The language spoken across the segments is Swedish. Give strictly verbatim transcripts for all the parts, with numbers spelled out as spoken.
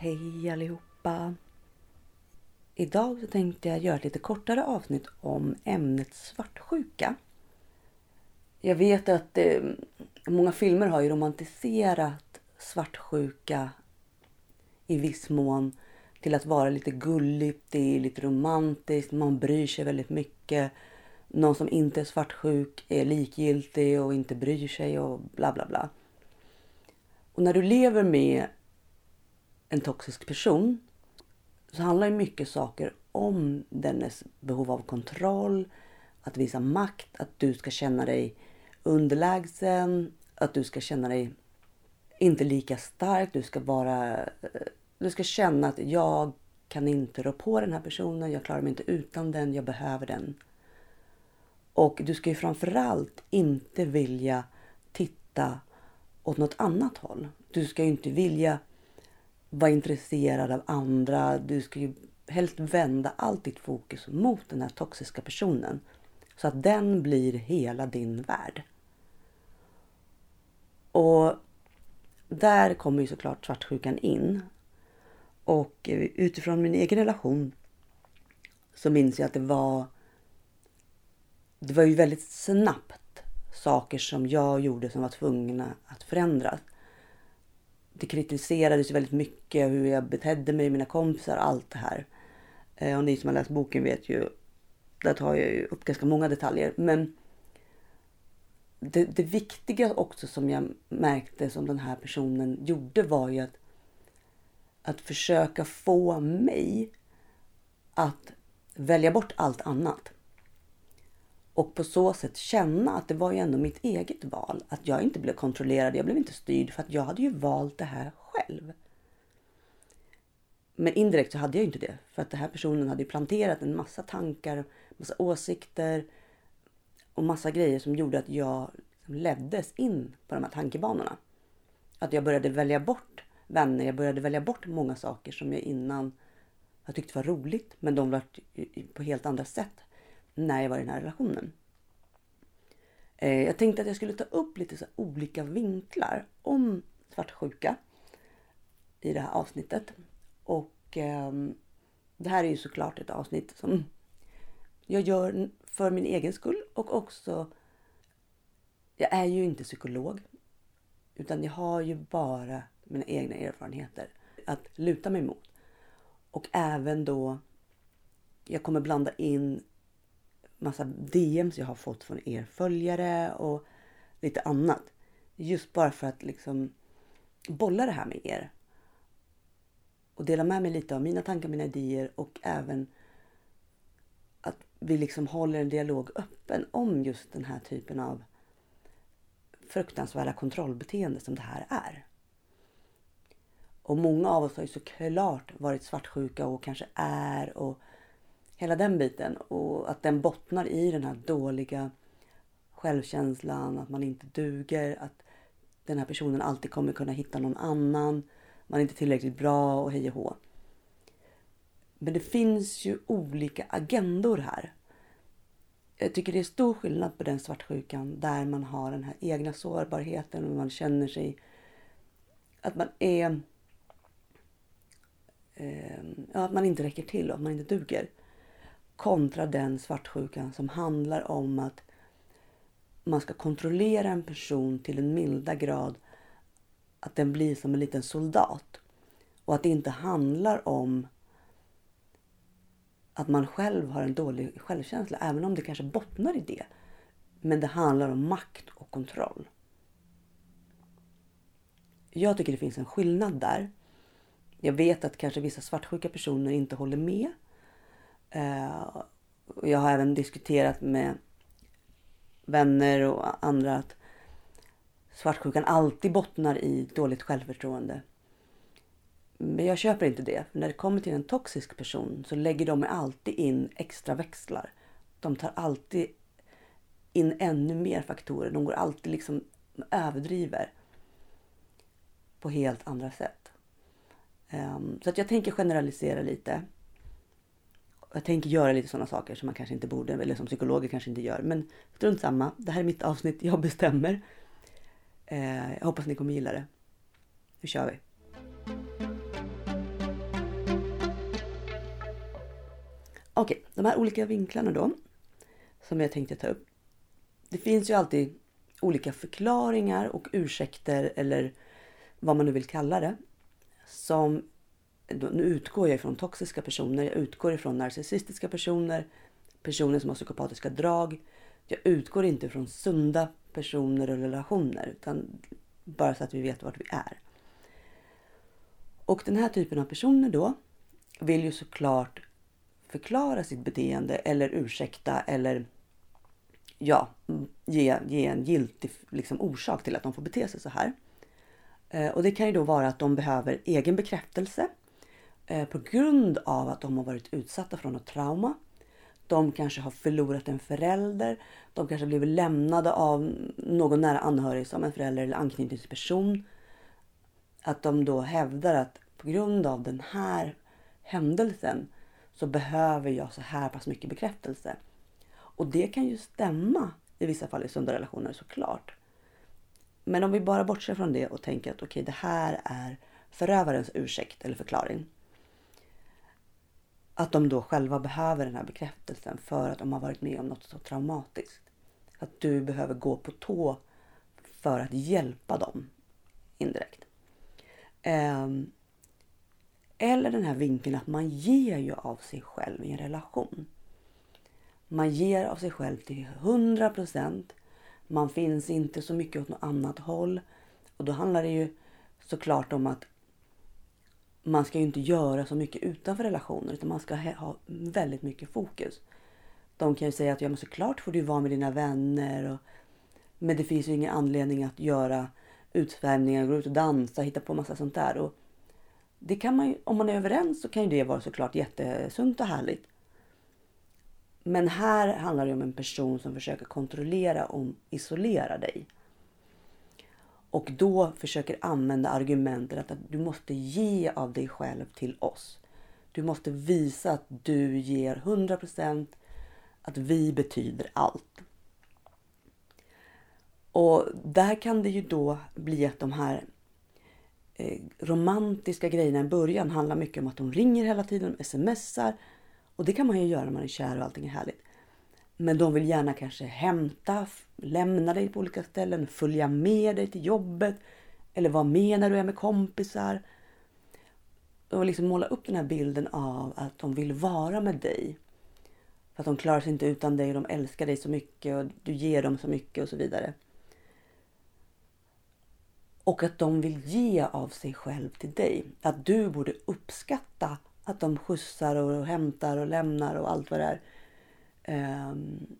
Hej allihopa! Idag tänkte jag göra ett lite kortare avsnitt om ämnet svartsjuka. Jag vet att eh, många filmer har ju romantiserat svartsjuka i viss mån till att vara lite gulligt, det är lite romantiskt, man bryr sig väldigt mycket. Någon som inte är svartsjuk är likgiltig och inte bryr sig och bla bla bla. Och när du lever med en toxisk person så handlar ju mycket saker om dennes behov av kontroll, att visa makt, att du ska känna dig underlägsen, att du ska känna dig inte lika stark, du ska vara, du ska känna att jag kan inte rå på den här personen, jag klarar mig inte utan den, jag behöver den. Och du ska ju framförallt inte vilja titta åt något annat håll. Du ska ju inte vilja vara intresserad av andra. Du ska ju helst vända allt ditt fokus mot den här toxiska personen. Så att den blir hela din värld. Och där kommer ju såklart svartsjukan in. Och utifrån min egen relation så minns jag att det var... Det var ju väldigt snabbt saker som jag gjorde som var tvungna att förändras. Det kritiserades väldigt mycket hur jag betedde mig, mina kompisar, allt det här. Och ni som har läst boken vet ju, där tar jag ju upp ganska många detaljer. Men det, det viktiga också som jag märkte som den här personen gjorde var ju att, att försöka få mig att välja bort allt annat. Och på så sätt känna att det var ju ändå mitt eget val. Att jag inte blev kontrollerad, jag blev inte styrd för att jag hade ju valt det här själv. Men indirekt så hade jag ju inte det. För att den här personen hade ju planterat en massa tankar, massa åsikter och massa grejer som gjorde att jag leddes in på de här tankebanorna. Att jag började välja bort vänner, jag började välja bort många saker som jag innan jag tyckte var roligt. Men de var på helt andra sätt när jag var i den här relationen. Eh, jag tänkte att jag skulle ta upp lite så olika vinklar om svartsjuka i det här avsnittet. Och eh, det här är ju såklart ett avsnitt som jag gör för min egen skull. Och också, jag är ju inte psykolog. Utan jag har ju bara mina egna erfarenheter att luta mig mot. Och även då, jag kommer blanda in massa D M:s jag har fått från er följare och lite annat. Just bara för att liksom bolla det här med er. Och dela med mig lite av mina tankar, mina idéer och även att vi liksom håller en dialog öppen om just den här typen av fruktansvärda kontrollbeteende som det här är. Och många av oss har ju såklart varit svartsjuka och kanske är och hela den biten och att den bottnar i den här dåliga självkänslan, att man inte duger, att den här personen alltid kommer kunna hitta någon annan, man är inte tillräckligt bra och hej och hå. Men det finns ju olika agendor här. Jag tycker det är stor skillnad på den svartsjukan där man har den här egna sårbarheten och man känner sig att man är eh, att man inte räcker till och att man inte duger. Kontra den svartsjukan som handlar om att man ska kontrollera en person till en milda grad. Att den blir som en liten soldat. Och att det inte handlar om att man själv har en dålig självkänsla. Även om det kanske bottnar i det. Men det handlar om makt och kontroll. Jag tycker det finns en skillnad där. Jag vet att kanske vissa svartsjuka personer inte håller med. Uh, jag har även diskuterat med vänner och andra att svartsjukan alltid bottnar i dåligt självförtroende. Men jag köper inte det. För när det kommer till en toxisk person så lägger de alltid in extra växlar. De tar alltid in ännu mer faktorer. De går alltid liksom överdriver på helt andra sätt. Um, så att jag tänker generalisera lite. Jag tänker göra lite sådana saker som man kanske inte borde, eller som psykologer kanske inte gör. Men strunt samma, det här är mitt avsnitt, jag bestämmer. Eh, jag hoppas ni kommer gilla det. Nu kör vi. Okej, de här olika vinklarna då, som jag tänkte ta upp. Det finns ju alltid olika förklaringar och ursäkter, eller vad man nu vill kalla det. Som, nu utgår jag ifrån toxiska personer, jag utgår ifrån narcissistiska personer, personer som har psykopatiska drag. Jag utgår inte ifrån sunda personer och relationer, utan bara så att vi vet vart vi är. Och den här typen av personer då vill ju såklart förklara sitt beteende eller ursäkta eller ja, ge, ge en giltig liksom, orsak till att de får bete sig så här. Eh, och det kan ju då vara att de behöver egen bekräftelse eh, på grund av att de har varit utsatta från något trauma. De kanske har förlorat en förälder. De kanske blivit lämnade av någon nära anhörig som en förälder eller anknytningsperson. Att de då hävdar att på grund av den här händelsen så behöver jag så här pass mycket bekräftelse. Och det kan ju stämma i vissa fall i sunda relationer såklart. Men om vi bara bortser från det och tänker att okej, det här är förövarens ursäkt eller förklaring. Att de då själva behöver den här bekräftelsen för att de har varit med om något så traumatiskt. Att du behöver gå på tå för att hjälpa dem indirekt. Eller den här vinkeln att man ger ju av sig själv i en relation. Man ger av sig själv till hundra procent. Man finns inte så mycket åt något annat håll. Och då handlar det ju såklart om att man ska ju inte göra så mycket utanför relationer, utan man ska ha väldigt mycket fokus. De kan ju säga att ja, men såklart får du vara med dina vänner. Och, men det finns ju ingen anledning att göra utsvävningar, gå ut och dansa, hitta på massa sånt där. Och det kan man ju, om man är överens så kan ju det vara såklart jättesunt och härligt. Men här handlar det om en person som försöker kontrollera och isolera dig. Och då försöker använda argumentet att du måste ge av dig själv till oss. Du måste visa att du ger hundra procent, att vi betyder allt. Och där kan det ju då bli att de här romantiska grejerna i början handlar mycket om att de ringer hela tiden, de smsar. Och det kan man ju göra när man är kär och allting är härligt. Men de vill gärna kanske hämta, lämna dig på olika ställen, följa med dig till jobbet. Eller vara med när du är med kompisar. Och liksom måla upp den här bilden av att de vill vara med dig. För att de klarar sig inte utan dig och de älskar dig så mycket och du ger dem så mycket och så vidare. Och att de vill ge av sig själv till dig. Att du borde uppskatta att de skjutsar och hämtar och lämnar och allt vad det är.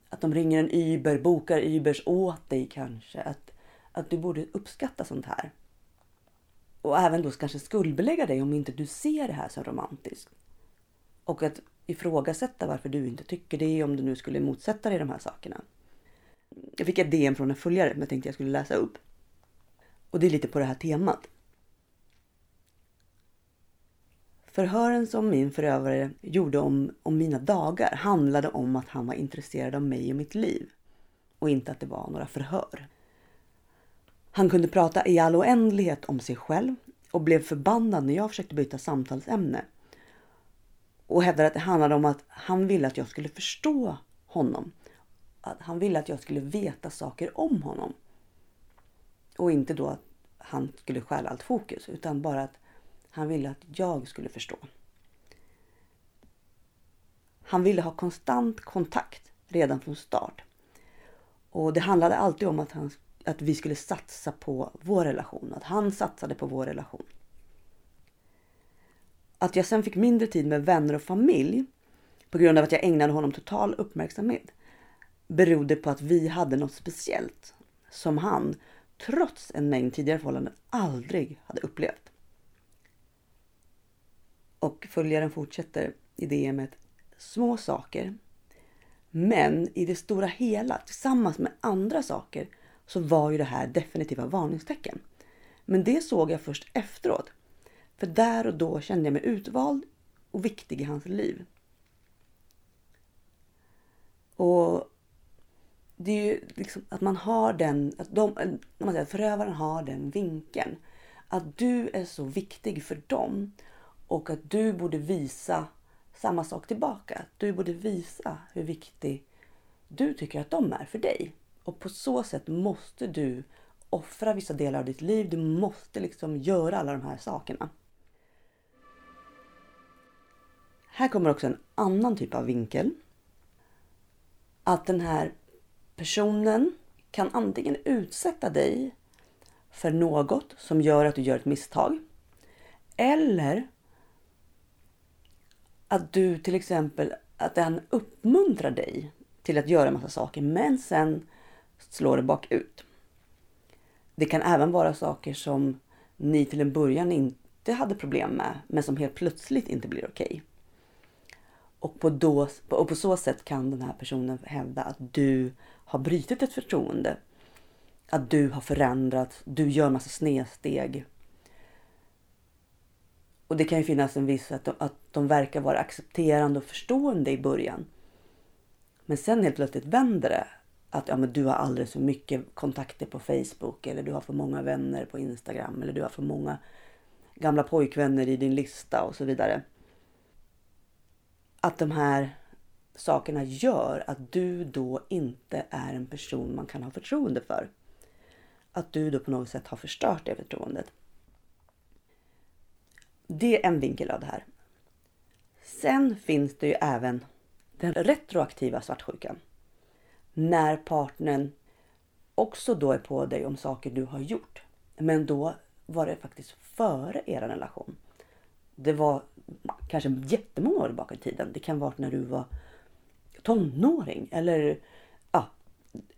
Att de ringer en Uber, bokar Ubers åt dig kanske. Att, att du borde uppskatta sånt här. Och även då kanske skuldbelägga dig om inte du ser det här som romantiskt. Och att ifrågasätta varför du inte tycker det om du nu skulle motsätta dig de här sakerna. Jag fick ett D M från en följare men jag tänkte jag skulle läsa upp. Och det är lite på det här temat. Förhören som min förövare gjorde om, om mina dagar handlade om att han var intresserad av mig och mitt liv. Och inte att det var några förhör. Han kunde prata i all oändlighet om sig själv och blev förbannad när jag försökte byta samtalsämne. Och hävdade att det handlade om att han ville att jag skulle förstå honom. Att han ville att jag skulle veta saker om honom. Och inte då att han skulle stjäla allt fokus utan bara att han ville att jag skulle förstå. Han ville ha konstant kontakt redan från start. Och det handlade alltid om att, han, att vi skulle satsa på vår relation. Att han satsade på vår relation. Att jag sen fick mindre tid med vänner och familj på grund av att jag ägnade honom total uppmärksamhet berodde på att vi hade något speciellt som han, trots en mängd tidigare förhållanden, aldrig hade upplevt. Och följaren fortsätter i D M:et. Små saker. Men i det stora hela tillsammans med andra saker så var ju det här definitiva varningstecken. Men det såg jag först efteråt. För där och då kände jag mig utvald och viktig i hans liv. Och det är ju liksom att man har den, att de, när man säger att förövaren har den vinkeln. Att du är så viktig för dem. Och att du borde visa samma sak tillbaka. Du borde visa hur viktig du tycker att de är för dig. Och på så sätt måste du offra vissa delar av ditt liv. Du måste liksom göra alla de här sakerna. Här kommer också en annan typ av vinkel. Att den här personen kan antingen utsätta dig för något som gör att du gör ett misstag. Eller att du till exempel, att den uppmuntrar dig till att göra en massa saker men sen slår det bakut. Det kan även vara saker som ni till en början inte hade problem med men som helt plötsligt inte blir okej. Och på, då, och på så sätt kan den här personen hävda att du har brytit ett förtroende. Att du har förändrats, du gör en massa snedsteg. Och det kan ju finnas en viss att de, att de verkar vara accepterande och förstående i början. Men sen helt plötsligt vänder det. Att ja, men du har alldeles för mycket kontakter på Facebook. Eller du har för många vänner på Instagram. Eller du har för många gamla pojkvänner i din lista och så vidare. Att de här sakerna gör att du då inte är en person man kan ha förtroende för. Att du då på något sätt har förstört det förtroendet. Det är en vinkel av det här. Sen finns det ju även den retroaktiva svartsjukan. När partnern också då är på dig om saker du har gjort. Men då var det faktiskt före er relation. Det var kanske jättemånga år tillbaka i tiden. Det kan vara när du var tonåring. Eller, ja,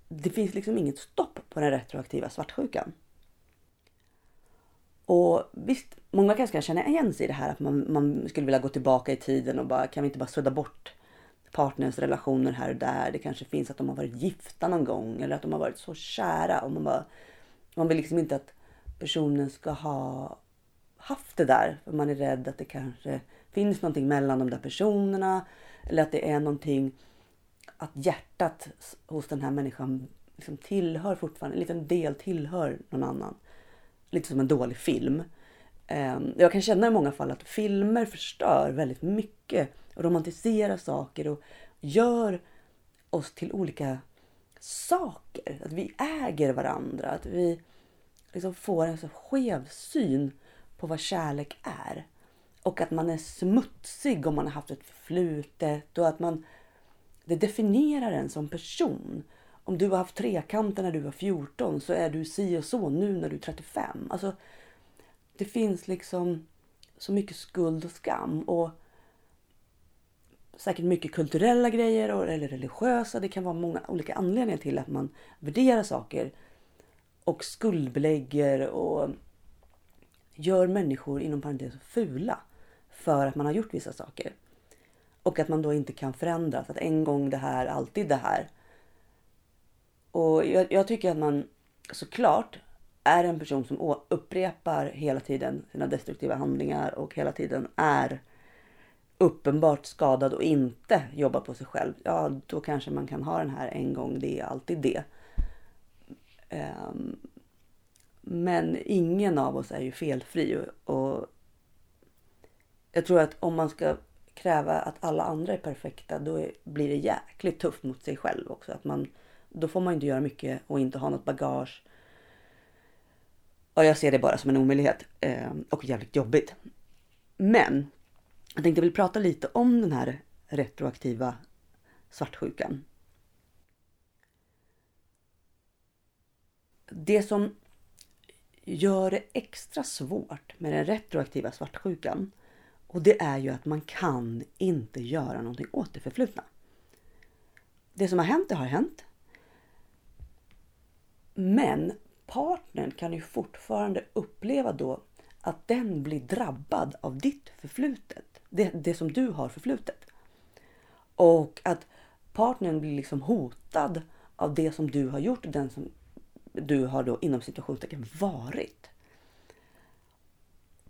det finns liksom inget stopp på den retroaktiva svartsjukan. Och visst, många kanske kan känna igen sig i det här. Att man, man skulle vilja gå tillbaka i tiden och bara, kan vi inte bara sudda bort partners relationer här och där. Det kanske finns att de har varit gifta någon gång. Eller att de har varit så kära. Och man, bara, man vill liksom inte att personen ska ha haft det där. För man är rädd att det kanske finns någonting mellan de där personerna. Eller att det är någonting. Att hjärtat hos den här människan liksom tillhör fortfarande. En liten del tillhör någon annan. Lite som en dålig film. Jag kan känna i många fall att filmer förstör väldigt mycket. Och romantiserar saker och gör oss till olika saker. Att vi äger varandra. Att vi liksom får en så skev syn på vad kärlek är. Och att man är smutsig om man har haft ett förflutet. Och att man, det definierar en som person. Om du har haft trekanter när du var fjorton så är du si och så nu när du är trettiofem. Alltså, det finns liksom så mycket skuld och skam. Och säkert mycket kulturella grejer och, eller religiösa. Det kan vara många olika anledningar till att man värderar saker. Och skuldbelägger och gör människor inom parentes fula. För att man har gjort vissa saker. Och att man då inte kan förändras. Att en gång det här, alltid det här. Och jag, jag tycker att man såklart är en person som upprepar hela tiden sina destruktiva handlingar. Och hela tiden är uppenbart skadad och inte jobbar på sig själv. Ja, då kanske man kan ha den här en gång, det är alltid det. Um, men ingen av oss är ju felfri. Och jag tror att om man ska kräva att alla andra är perfekta, då blir det jäkligt tufft mot sig själv också. Att man, då får man inte göra mycket och inte ha något bagage. Och jag ser det bara som en omöjlighet. Um, och jävligt jobbigt. Men jag tänkte vill prata lite om den här retroaktiva svartsjukan. Det som gör det extra svårt med den retroaktiva svartsjukan, och det är ju att man kan inte göra någonting åt det förflutna. Det som har hänt, det har hänt. Men partnern kan ju fortfarande uppleva då att den blir drabbad av ditt förflutet. Det, det som du har förflutet. Och att partnern blir liksom hotad av det som du har gjort. Den som du har då inom situationen varit.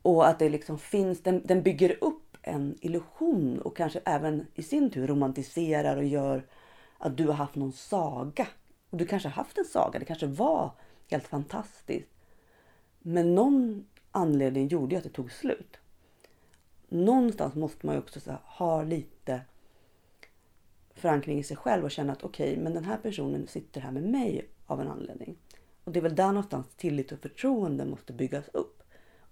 Och att det liksom finns. Den, den bygger upp en illusion. Och kanske även i sin tur romantiserar och gör att du har haft någon saga. Och du kanske har haft en saga. Det kanske var helt fantastiskt. Men någon anledning gjorde ju att det tog slut. någonstans måste man ju också så här, ha lite förankring i sig själv och känna att okej, okay, men den här personen sitter här med mig av en anledning. Och det är väl där någonstans tillit och förtroende måste byggas upp.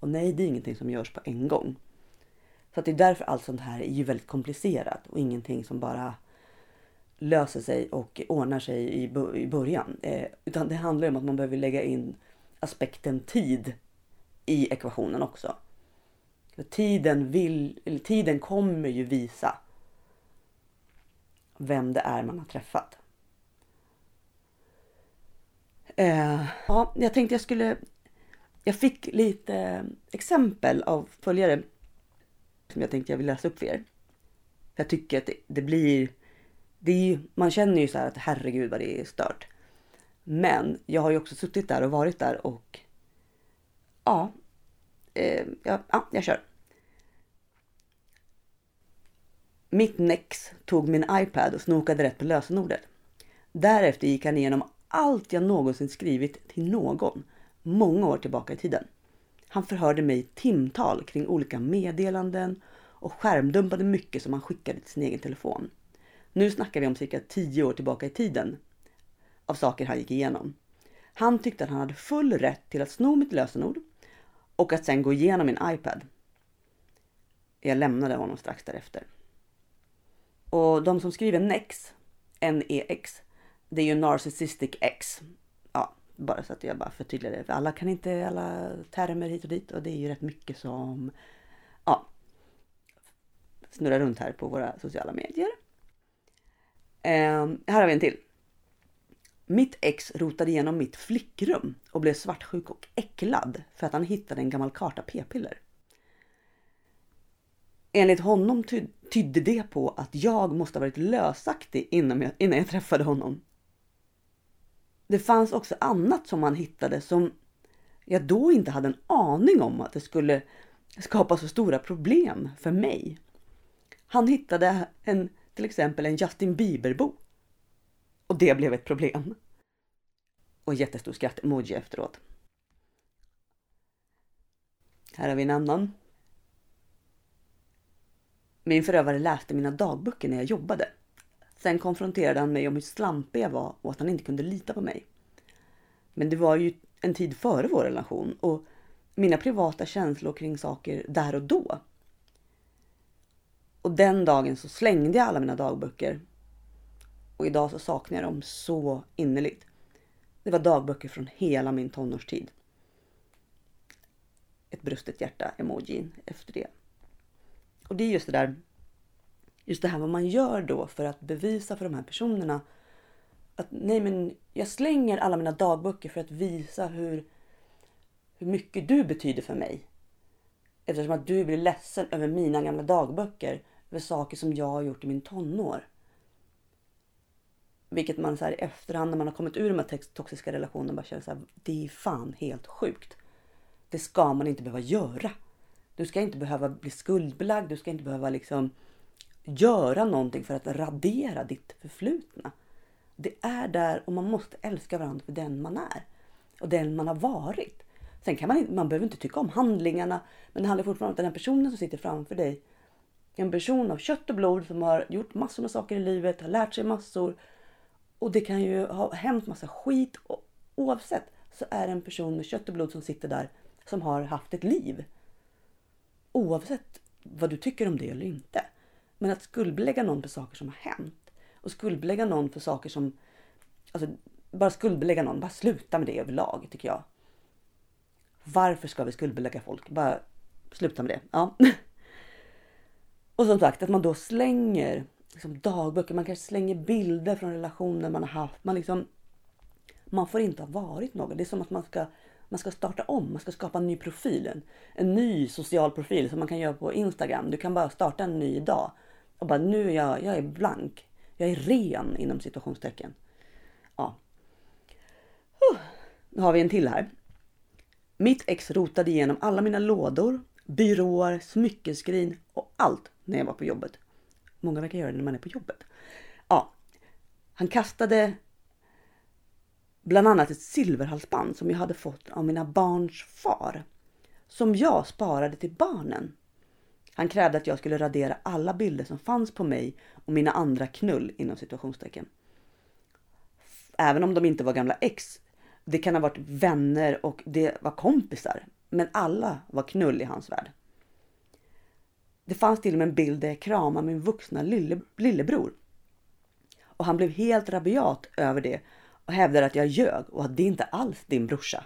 Och nej, det är ingenting som görs på en gång. Så att det är därför allt sånt här är ju väldigt komplicerat och ingenting som bara löser sig och ordnar sig i början. Eh, utan det handlar ju om att man behöver lägga in aspekten tid i ekvationen också. För tiden, vill, eller tiden kommer ju visa vem det är man har träffat. Eh, ja, jag tänkte jag skulle... Jag fick lite exempel av följare som jag tänkte jag vill läsa upp för er. Jag tycker att det, det blir... Det är ju, man känner ju så här att herregud vad det är stört. Men jag har ju också suttit där och varit där och... Ja, eh, ja, ja jag kör. Mitt nex tog min iPad och snokade rätt på lösenordet. Därefter gick han igenom allt jag någonsin skrivit till någon, många år tillbaka i tiden. Han förhörde mig timtal kring olika meddelanden och skärmdumpade mycket som han skickade till sin egen telefon. Nu snackar vi om cirka tio år tillbaka i tiden av saker han gick igenom. Han tyckte att han hade full rätt till att sno mitt lösenord och att sen gå igenom min iPad. Jag lämnade honom strax därefter. Och de som skriver nex, N E X, det är ju narcissistic ex. Ja, bara så att jag bara förtydligar det. För alla kan inte alla termer hit och dit och det är ju rätt mycket som ja, snurrar runt här på våra sociala medier. Eh, här har vi en till. Mitt ex rotade igenom mitt flickrum och blev svartsjuk och äcklad för att han hittade en gammal karta p-piller. Enligt honom ty- tydde det på att jag måste ha varit lösaktig innan jag, innan jag träffade honom. Det fanns också annat som han hittade som jag då inte hade en aning om att det skulle skapa så stora problem för mig. Han hittade en, till exempel en Justin Bieber-bok. Och det blev ett problem. Och jättestor skratt-emoji efteråt. Här har vi en annan. Min förövare läste mina dagböcker när jag jobbade. Sen konfronterade han mig om hur slampig jag var och att han inte kunde lita på mig. Men det var ju en tid före vår relation och mina privata känslor kring saker där och då. Och den dagen så slängde jag alla mina dagböcker. Och idag så saknar jag dem så innerligt. Det var dagböcker från hela min tonårstid. Ett brustet hjärta-emojin efter det. Och det är just det där, just det här vad man gör då för att bevisa för de här personerna att nej men jag slänger alla mina dagböcker för att visa hur, hur mycket du betyder för mig. Eftersom att du blir ledsen över mina gamla dagböcker, över saker som jag har gjort i min tonår. Vilket man så här i efterhand när man har kommit ur de här toxiska relationerna bara känner så här, det är fan helt sjukt. Det ska man inte behöva göra. Du ska inte behöva bli skuldbelagd. Du ska inte behöva liksom göra någonting för att radera ditt förflutna. Det är där och man måste älska varandra för den man är. Och den man har varit. Sen kan man inte, man behöver inte tycka om handlingarna. Men det handlar fortfarande om att den här personen som sitter framför dig. En person av kött och blod som har gjort massor med saker i livet. Har lärt sig massor. Och det kan ju ha hänt massa skit. Och oavsett så är det en person med kött och blod som sitter där. Som har haft ett liv. Oavsett vad du tycker om det eller inte. Men att skuldbelägga någon för saker som har hänt. Och skuldbelägga någon för saker som... Alltså, bara skuldbelägga någon. Bara sluta med det överlag, tycker jag. Varför ska vi skuldbelägga folk? Bara sluta med det. Ja. Och som sagt, att man då slänger liksom, dagböcker. Man kanske slänger bilder från relationer man har haft. Man, liksom, man får inte ha varit någon. Det är som att man ska... Man ska starta om, man ska skapa en ny profil. En, en ny social profil som man kan göra på Instagram. Du kan bara starta en ny dag. Och bara nu är jag, jag är blank. Jag är ren inom situationstecken. Ja. Uh, nu har vi en till här. Mitt ex rotade igenom alla mina lådor, byråer, smyckeskrin och allt när jag var på jobbet. Många verkar göra det när man är på jobbet. Ja. Han kastade... Bland annat ett silverhalsband som jag hade fått av mina barns far. Som jag sparade till barnen. Han krävde att jag skulle radera alla bilder som fanns på mig och mina andra knull inom situationstecken. Även om de inte var gamla ex. Det kan ha varit vänner och det var kompisar. Men alla var knull i hans värld. Det fanns till och med en bild där jag kramade min vuxna lille, lillebror. Och han blev helt rabiat över det och hävdade att jag ljög och att det inte alls din brorsa.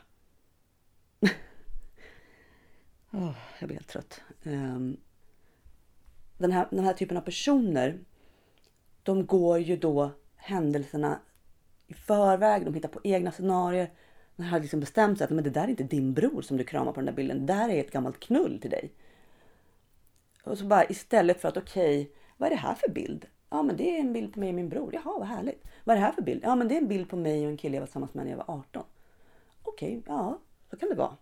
Oh, jag blir helt trött. Den här, den här typen av personer, de går ju då händelserna i förväg. De hittar på egna scenarier. De har liksom bestämt sig att men det där är inte din bror som du kramar på den där bilden. Det där är ett gammalt knull till dig. Och så bara istället för att okej, okay, vad är det här för bild? Ja, men det är en bild på mig och min bror. Jaha, vad härligt. Vad är det här för bild? Ja, men det är en bild på mig och en kille jag var tillsammans med när jag var arton. Okej, okay, ja, så kan det vara.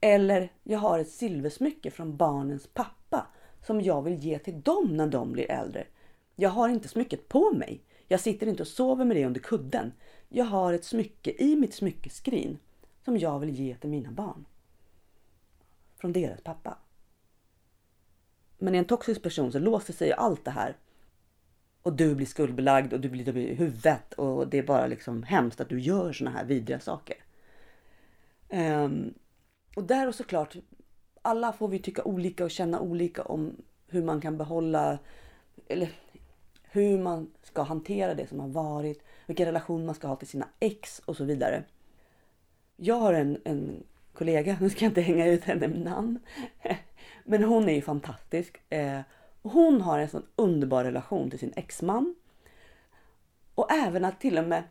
Eller jag har ett silversmycke från barnens pappa som jag vill ge till dem när de blir äldre. Jag har inte smycket på mig. Jag sitter inte och sover med det under kudden. Jag har ett smycke i mitt smyckeskrin som jag vill ge till mina barn. Från deras pappa. Men i en toxisk person så låser sig allt det här. Och du blir skuldbelagd och du blir dum i huvudet. Och det är bara liksom hemskt att du gör såna här vidriga saker. Um, och där och såklart, alla får vi tycka olika och känna olika om hur man kan behålla, eller hur man ska hantera det som har varit. Vilken relation man ska ha till sina ex och så vidare. Jag har en, en kollega, nu ska jag inte hänga ut henne med namn. Men hon är ju fantastisk. Hon har en sån underbar relation till sin exman. Och även att till och med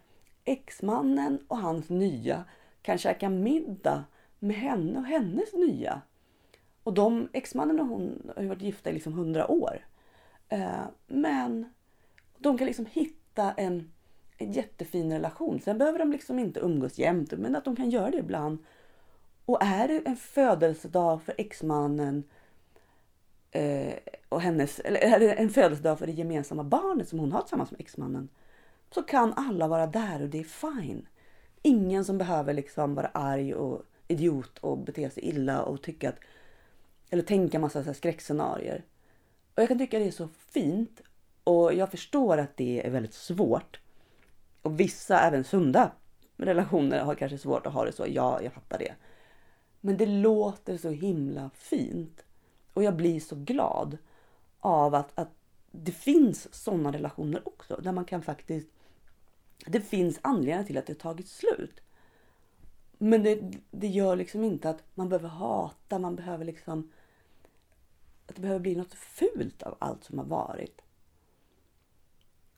exmannen och hans nya kan käka middag med henne och hennes nya. Och de, exmannen och hon har ju varit gifta i liksom hundra år. Men de kan liksom hitta en, en jättefin relation. Sen behöver de liksom inte umgås jämt, men att de kan göra det ibland. Och är det en födelsedag för exmannen eh, och hennes, eller är det en födelsedag för det gemensamma barnet som hon har tillsammans med exmannen, så kan alla vara där och det är fine. Ingen som behöver liksom vara arg och idiot och bete sig illa och tycka att, eller tänka massa så här skräckscenarier. Och jag kan tycka det är så fint, och jag förstår att det är väldigt svårt. Och vissa, även sunda relationer, har kanske svårt att ha det så. Ja, jag fattar det. Men det låter så himla fint. Och jag blir så glad av att, att det finns sådana relationer också. Där man kan faktiskt... Det finns anledningar till att det har tagit slut. Men det, det gör liksom inte att man behöver hata. Man behöver liksom... Att det behöver bli något fult av allt som har varit.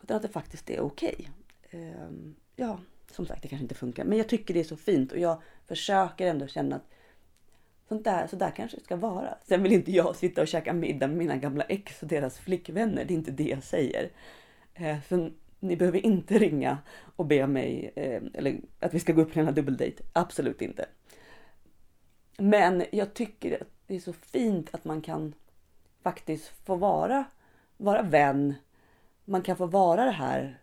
Utan att det faktiskt är okej. Ehm, ja, som sagt, det kanske inte funkar. Men jag tycker det är så fint. Och jag försöker ändå känna att sånt där, så där kanske det ska vara. Sen vill inte jag sitta och käka middag med mina gamla ex och deras flickvänner. Det är inte det jag säger. Eh, så ni behöver inte ringa och be mig eh, eller att vi ska gå upp på en dubbeldejt. Absolut inte. Men jag tycker att det är så fint att man kan faktiskt få vara, vara vän. Man kan få vara det här.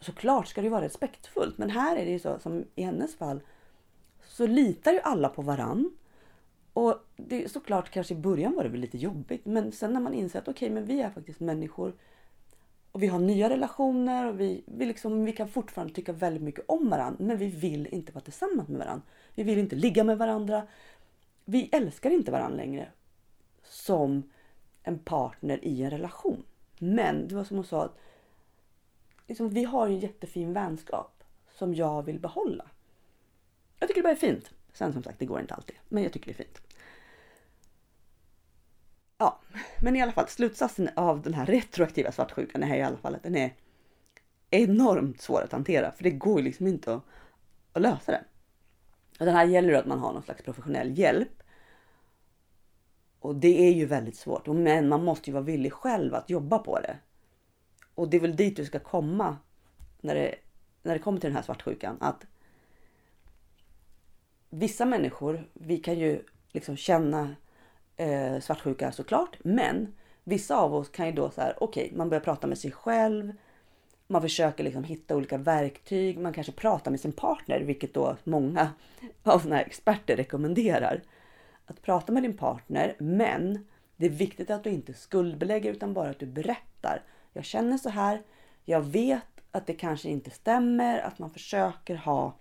Såklart ska det ju vara respektfullt. Men här är det ju så, som i hennes fall, så litar ju alla på varann. Och det är såklart, kanske i början var det väl lite jobbigt. Men sen när man inser att okej, men vi är faktiskt människor. Och vi har nya relationer. Och vi, vi, liksom, vi kan fortfarande tycka väldigt mycket om varann. Men vi vill inte vara tillsammans med varann. Vi vill inte ligga med varandra. Vi älskar inte varann längre. Som en partner i en relation. Men det var som hon sa. Att, liksom, vi har en jättefin vänskap. Som jag vill behålla. Jag tycker det bara är fint. Sen som sagt, det går inte alltid. Men jag tycker det är fint. Ja, men i alla fall slutsatsen av den här retroaktiva svartsjukan är i alla fall att den är enormt svår att hantera. För det går ju liksom inte att, att lösa den. Och den här gäller ju att man har någon slags professionell hjälp. Och det är ju väldigt svårt. Men man måste ju vara villig själv att jobba på det. Och det är väl dit du ska komma när det, när det kommer till den här svartsjukan. Att vissa människor, vi kan ju liksom känna eh, svartsjuka såklart. Men vissa av oss kan ju då så här, okej, okay, man börjar prata med sig själv. Man försöker liksom hitta olika verktyg. Man kanske pratar med sin partner, vilket då många av såna här experter rekommenderar. Att prata med din partner, men Det är viktigt att du inte skuldbelägger utan bara att du berättar. Jag känner så här, jag vet att det kanske inte stämmer, att man försöker ha,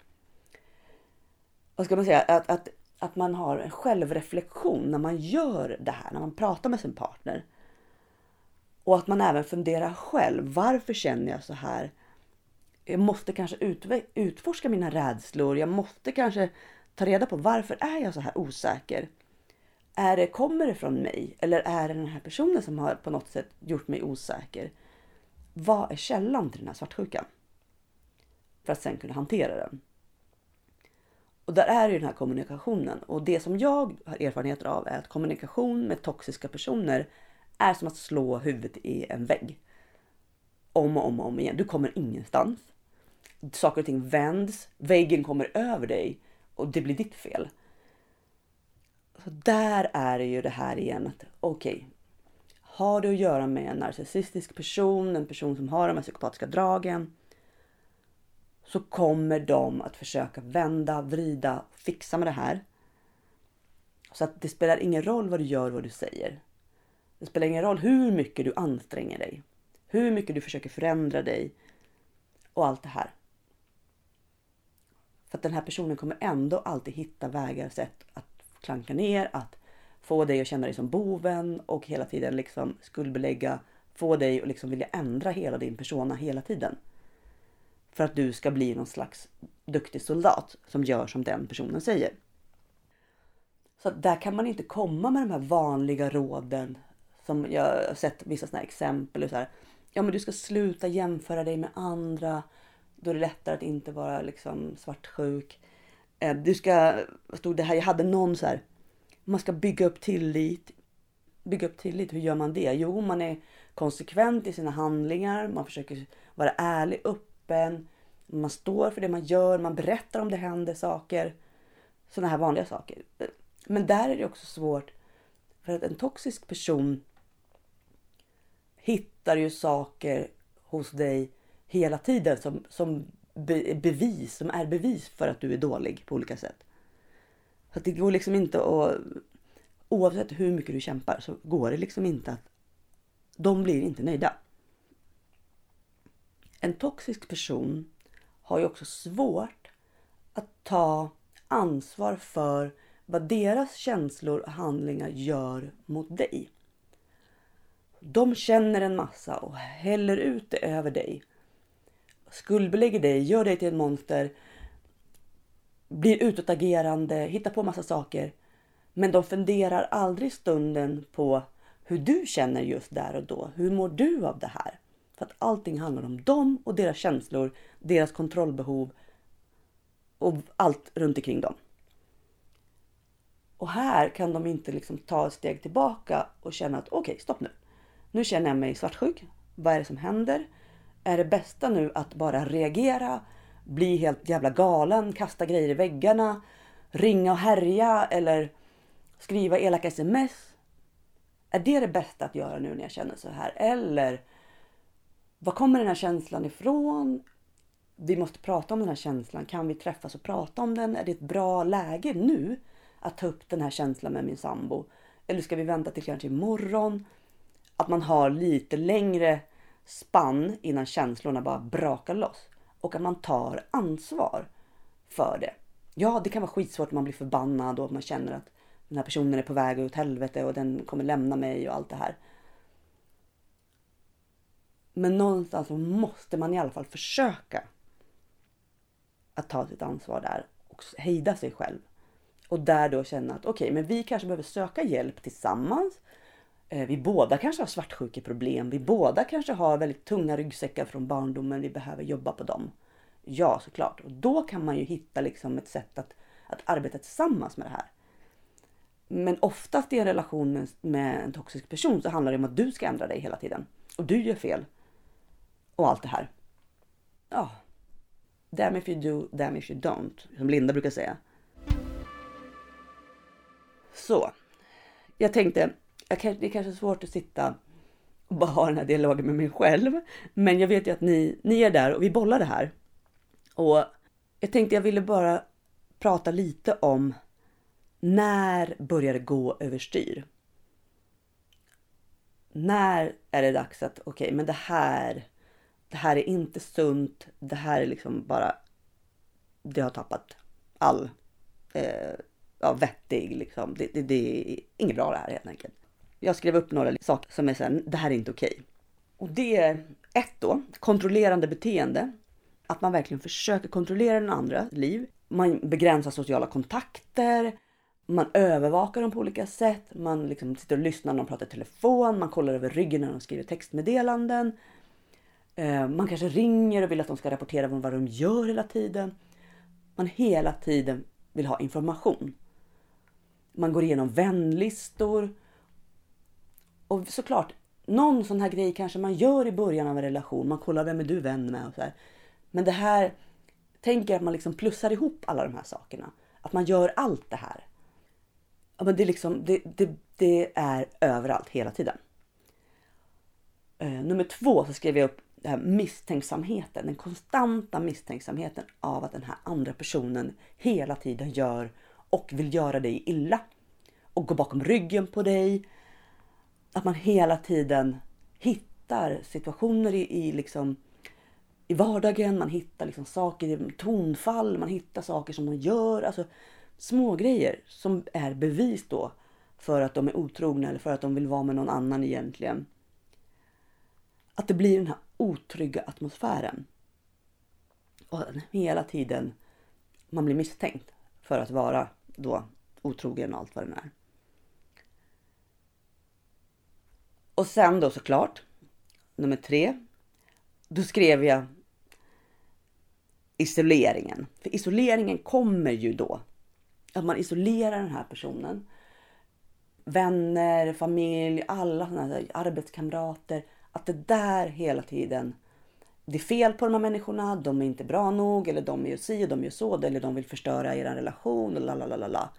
vad ska man säga, att, att, att man har en självreflektion när man gör det här, när man pratar med sin partner. Och att man även funderar själv, varför känner jag så här? Jag måste kanske utve- utforska mina rädslor, jag måste kanske ta reda på varför är jag så här osäker? Är det, kommer det från mig? Eller är det den här personen som har på något sätt gjort mig osäker? Vad är källan till den här svartsjukan? För att sen kunna hantera den. Och där är ju den här kommunikationen. Och det som jag har erfarenheter av är att kommunikation med toxiska personer är som att slå huvudet i en vägg. Om och om och om igen. Du kommer ingenstans. Saker och ting vänds. Väggen kommer över dig. Och det blir ditt fel. Så där är det ju det här igen. Att okej. Okay, har du att göra med en narcissistisk person, en person som har de här psykopatiska dragen, så kommer de att försöka vända, vrida, fixa med det här. Så att det spelar ingen roll vad du gör, vad du säger. Det spelar ingen roll hur mycket du anstränger dig, hur mycket du försöker förändra dig och allt det här. För att den här personen kommer ändå alltid hitta vägar, sätt att klanka ner, att få dig att känna dig som boven och hela tiden liksom skuldbelägga, få dig att liksom vilja ändra hela din persona hela tiden. För att du ska bli någon slags duktig soldat som gör som den personen säger. Så där kan man inte komma med de här vanliga råden som jag har sett vissa såna här exempel. Så här, ja men du ska sluta jämföra dig med andra, då är det lättare att inte vara liksom svartsjuk. Du ska, stod det här, jag hade någon så här, man ska bygga upp tillit. Bygga upp tillit, hur gör man det? Jo, man är konsekvent i sina handlingar, man försöker vara ärlig, öppen, man står för det man gör, man berättar om det händer saker, sådana här vanliga saker. Men där är det också svårt, för att en toxisk person hittar ju saker hos dig hela tiden som, som be, bevis, som är bevis för att du är dålig på olika sätt. Så det går liksom inte att, oavsett hur mycket du kämpar så går det liksom inte att, de blir inte nöjda. En toxisk person har ju också svårt att ta ansvar för vad deras känslor och handlingar gör mot dig. De känner en massa och häller ut det över dig. Skuldbelägger dig, gör dig till ett monster, blir utåtagerande, hittar på massa saker. Men de funderar aldrig stunden på hur du känner just där och då. Hur mår du av det här? För att allting handlar om dem och deras känslor, deras kontrollbehov och allt runt omkring dem. Och här kan de inte liksom ta ett steg tillbaka och känna att okej, okay, stopp nu. Nu känner jag mig svartsjuk. Vad är det som händer? Är det bästa nu att bara reagera? Bli helt jävla galen, kasta grejer i väggarna, ringa och härja eller skriva elaka sms. Är det det bästa att göra nu när jag känner så här? Eller, vad kommer den här känslan ifrån? Vi måste prata om den här känslan. Kan vi träffas och prata om den? Är det ett bra läge nu att ta upp den här känslan med min sambo? Eller ska vi vänta till kanske imorgon? Att man har lite längre spann innan känslorna bara brakar loss. Och att man tar ansvar för det. Ja, det kan vara skitsvårt att man blir förbannad och man känner att den här personen är på väg ut helvete och den kommer lämna mig och allt det här. Men någonstans måste man i alla fall försöka att ta sitt ansvar där och hejda sig själv. Och där då känna att okej, okay, men vi kanske behöver söka hjälp tillsammans. Vi båda kanske har svartsjukeproblem. Vi båda kanske har väldigt tunga ryggsäckar från barndomen. Vi behöver jobba på dem. Ja, såklart. Och då kan man ju hitta liksom ett sätt att, att arbeta tillsammans med det här. Men oftast i en relation med, med en toxisk person så handlar det om att du ska ändra dig hela tiden. Och du gör fel. Och allt det här. Ja. Damn if you do, damn if you don't. Som Linda brukar säga. Så. Jag tänkte... Det är kanske svårt att sitta och bara ha den här dialogen med mig själv. Men jag vet ju att ni, ni är där och vi bollar det här. Och jag tänkte jag ville bara prata lite om när börjar det gå överstyr. när är det dags att okej, okay, men det här det här är inte sunt, det här är liksom bara det har tappat all eh, ja, vettig liksom. Det, det, det är inget bra det här helt enkelt. Jag skrev upp några saker som är såhär, det här är inte okej. Och det är ett då, kontrollerande beteende. Att man verkligen försöker kontrollera den andras liv. Man begränsar sociala kontakter. Man övervakar dem på olika sätt. Man liksom sitter och lyssnar när de pratar i telefon. Man kollar över ryggen när de skriver textmeddelanden. Man kanske ringer och vill att de ska rapportera om vad de gör hela tiden. Man hela tiden vill ha information. Man går igenom vänlistor. Och såklart, någon sån här grej kanske man gör i början av en relation. Man kollar vem är du vän med och så här. Men det här, tänker att man liksom plussar ihop alla de här sakerna. Att man gör allt det här. Ja, men det, liksom, det, det, det är överallt hela tiden. Eh, nummer två så skrev jag upp det här misstänksamheten. Den konstanta misstänksamheten av att den här andra personen hela tiden gör och vill göra dig illa. Och gå bakom ryggen på dig. Att man hela tiden hittar situationer i, i liksom... I vardagen, man hittar liksom saker i tonfall, man hittar saker som de gör. Alltså små grejer som är bevis då för att de är otrogna eller för att de vill vara med någon annan egentligen. Att det blir den här otrygga atmosfären. Och hela tiden man blir misstänkt för att vara då otrogen och allt vad det är. Och sen då såklart, nummer tre. Då skrev jag isoleringen. För isoleringen kommer ju då. Att man isolerar den här personen. Vänner, familj, alla sådana här arbetskamrater. Att det där hela tiden. Det är fel på de här människorna. De är inte bra nog. Eller de gör si och de gör så. Eller de vill förstöra er relation. Lalalala.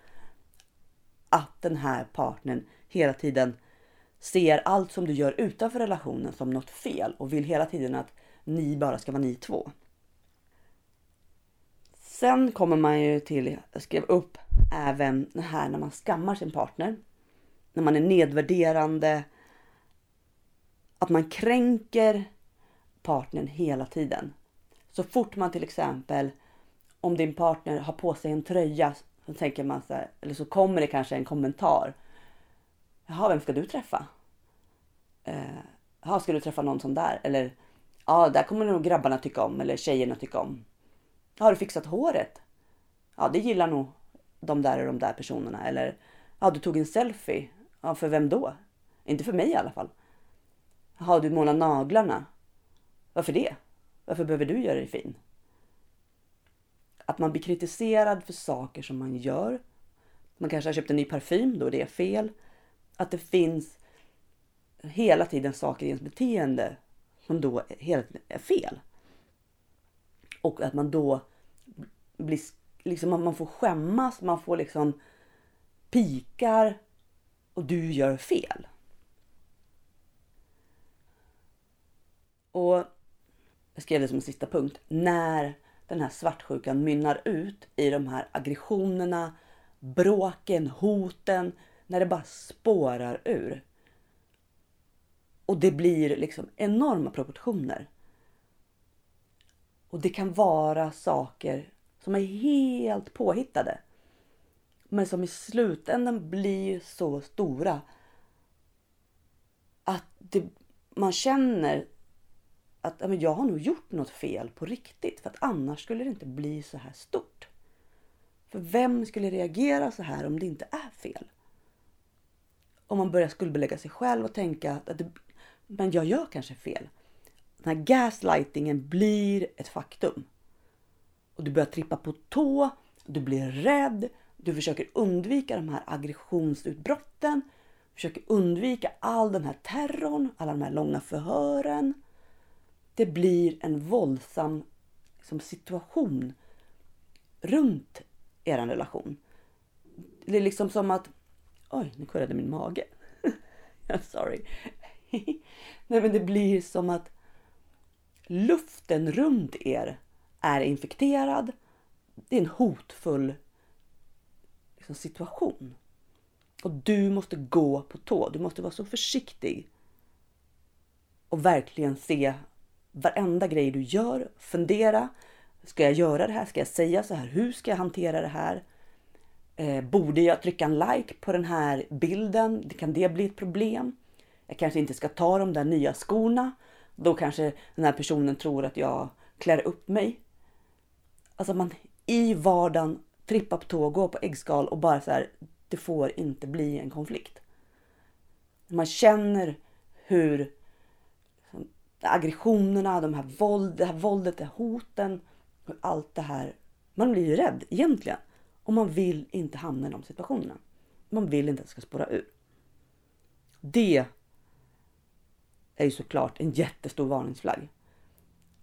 Att den här partnern hela tiden ser allt som du gör utanför relationen som något fel. Och vill hela tiden att ni bara ska vara ni två. Sen kommer man ju till, jag skrev upp även det här när man skammar sin partner. När man är nedvärderande. Att man kränker partnern hela tiden. Så fort man till exempel, om din partner har på sig en tröja. Så tänker man så här, eller så kommer det kanske en kommentar. Jaha, vem ska du träffa? Jaha, ska du träffa någon sån där? Eller, ja, där kommer nog grabbarna tycka om. Eller tjejerna tycka om. Har du fixat håret? Ja, det gillar nog de där och de där personerna. Eller, ja, du tog en selfie. Ja, för vem då? Inte för mig i alla fall. Jaha, du målar naglarna. Varför det? Varför behöver du göra dig fin? Att man blir kritiserad för saker som man gör. Man kanske har köpt en ny parfym, då det är fel. Att det finns hela tiden saker i ens beteende som då hela tiden är fel. Och att man då blir, liksom, man får skämmas, man får liksom pikar och du gör fel. Och jag skrev det som en sista punkt. När den här svartsjukan mynnar ut i de här aggressionerna, bråken, hoten. När det bara spårar ur. Och det blir liksom enorma proportioner. Och det kan vara saker som är helt påhittade. Men som i slutändan blir så stora. Att det, man känner att ja, men jag har nog gjort något fel på riktigt. För att annars skulle det inte bli så här stort. För vem skulle reagera så här om det inte är fel? Om man börjar skuldbelägga sig själv och tänka att, att det, men jag gör kanske fel. Den här gaslightingen blir ett faktum. Och du börjar trippa på tå, du blir rädd, du försöker undvika de här aggressionsutbrotten, försöker undvika all den här terrorn, alla de här långa förhören. Det blir en våldsam liksom, situation runt er relation. Det är liksom som att Oj, nu kurrade min mage. I'm sorry. Nej, men det blir som att luften runt er är infekterad. Det är en hotfull liksom, situation. Och du måste gå på tå. Du måste vara så försiktig och verkligen se varenda grej du gör, fundera, ska jag göra det här, ska jag säga så här, hur ska jag hantera det här? Eh, borde jag trycka en like på den här bilden, kan det bli ett problem? Jag kanske inte ska ta de där nya skorna, då kanske den här personen tror att jag klär upp mig. Alltså man i vardagen trippar på tå, går på äggskal och bara så här, det får inte bli en konflikt. Man känner hur aggressionerna, de här våld, det här våldet, det här hoten, allt det här. Man blir ju rädd egentligen. Och man vill inte hamna i de situationerna. Man vill inte att det ska spåra ur. Det är ju såklart en jättestor varningsflagg.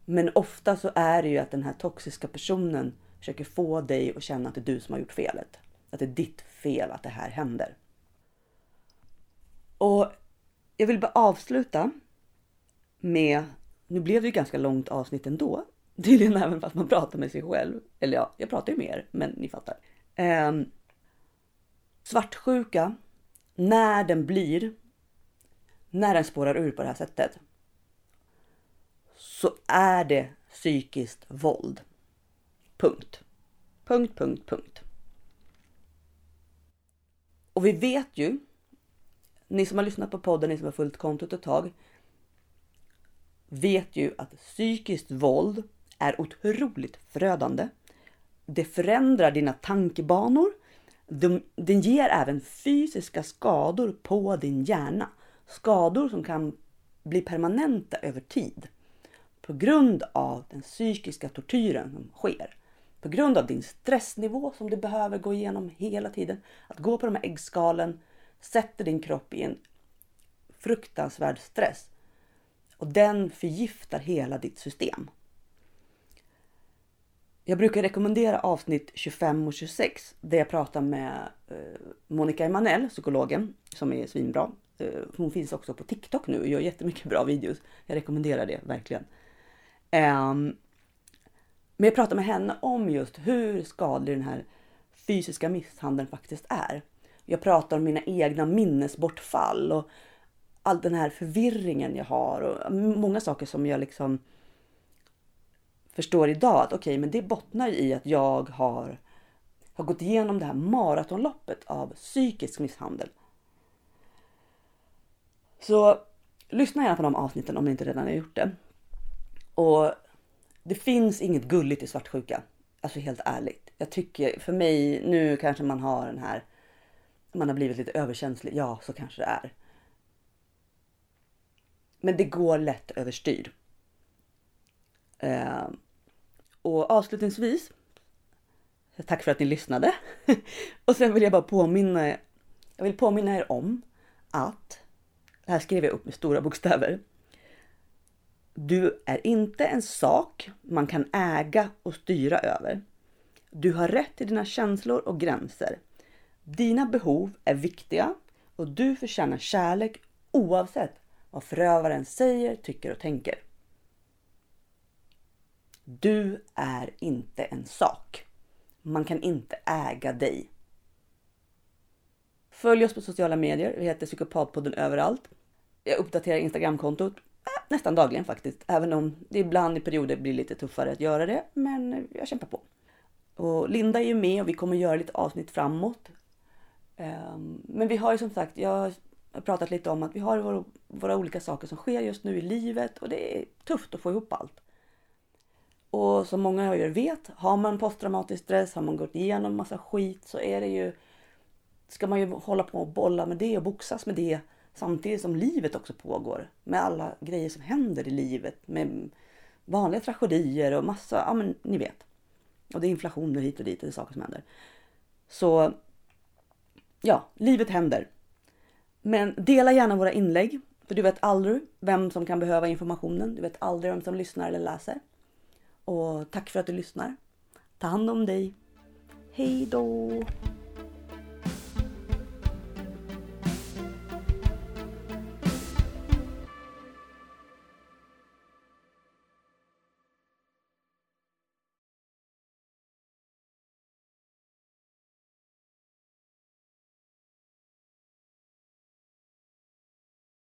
Men ofta så är det ju att den här toxiska personen försöker få dig att känna att det är du som har gjort felet. Att det är ditt fel att det här händer. Och jag vill bara avsluta med, nu blev det ju ganska långt avsnitt ändå. Tydligen även fast man pratar med sig själv. Eller ja, jag pratar ju mer, men ni fattar. Eh, svartsjuka, när den blir, när den spårar ur på det här sättet, så är det psykiskt våld. Punkt. Punkt, punkt, punkt. Och vi vet ju, ni som har lyssnat på podden, ni som har följt kontot ett tag, vet ju att psykiskt våld är otroligt förödande. Det förändrar dina tankebanor. Den, den ger även fysiska skador på din hjärna. Skador som kan bli permanenta över tid. På grund av den psykiska tortyren som sker. På grund av din stressnivå som du behöver gå igenom hela tiden. Att gå på de här äggskalen sätter din kropp i en fruktansvärd stress. Och den förgiftar hela ditt system. Jag brukar rekommendera avsnitt tjugofem och tjugosex. Där jag pratar med Monica Emanuel, psykologen. Som är svinbra. Hon finns också på TikTok nu och gör jättemycket bra videos. Jag rekommenderar det verkligen. Men jag pratar med henne om just hur skadlig den här fysiska misshandeln faktiskt är. Jag pratar om mina egna minnesbortfall och all den här förvirringen jag har och många saker som jag liksom förstår idag att okej, men det bottnar i att jag har, har gått igenom det här maratonloppet av psykisk misshandel. Så lyssna gärna på de avsnitten om ni inte redan har gjort det. Och det finns inget gulligt i svartsjuka. Alltså helt ärligt. Jag tycker för mig, nu kanske man har den här, man har blivit lite överkänslig. Ja, så kanske det är. Men det går lätt överstyr. Eh, och avslutningsvis, tack för att ni lyssnade. Och sen vill jag bara påminna, jag vill påminna er om att, det här skrev jag upp med stora bokstäver. Du är inte en sak man kan äga och styra över. Du har rätt till dina känslor och gränser. Dina behov är viktiga och du förtjänar kärlek oavsett vad förövaren säger, tycker och tänker. Du är inte en sak. Man kan inte äga dig. Följ oss på sociala medier. Vi heter Psykopatpodden överallt. Jag uppdaterar Instagramkontot nästan dagligen faktiskt. Även om det ibland i perioder blir lite tuffare att göra det. Men jag kämpar på. Och Linda är ju med och vi kommer göra lite avsnitt framåt. Men vi har ju som sagt, jag Jag har pratat lite om att vi har våra, våra olika saker som sker just nu i livet. Och det är tufft att få ihop allt. Och som många av er vet, har man posttraumatisk stress, har man gått igenom massa skit, så är det ju, ska man ju hålla på och bolla med det och boxas med det. Samtidigt som livet också pågår. Med alla grejer som händer i livet. Med vanliga tragedier och massa, ja men ni vet. Och det är inflationer hit och dit, och det är saker som händer. Så, ja, livet händer. Men dela gärna våra inlägg, för du vet aldrig vem som kan behöva informationen. Du vet aldrig vem som lyssnar eller läser. Och tack för att du lyssnar. Ta hand om dig. Hej då!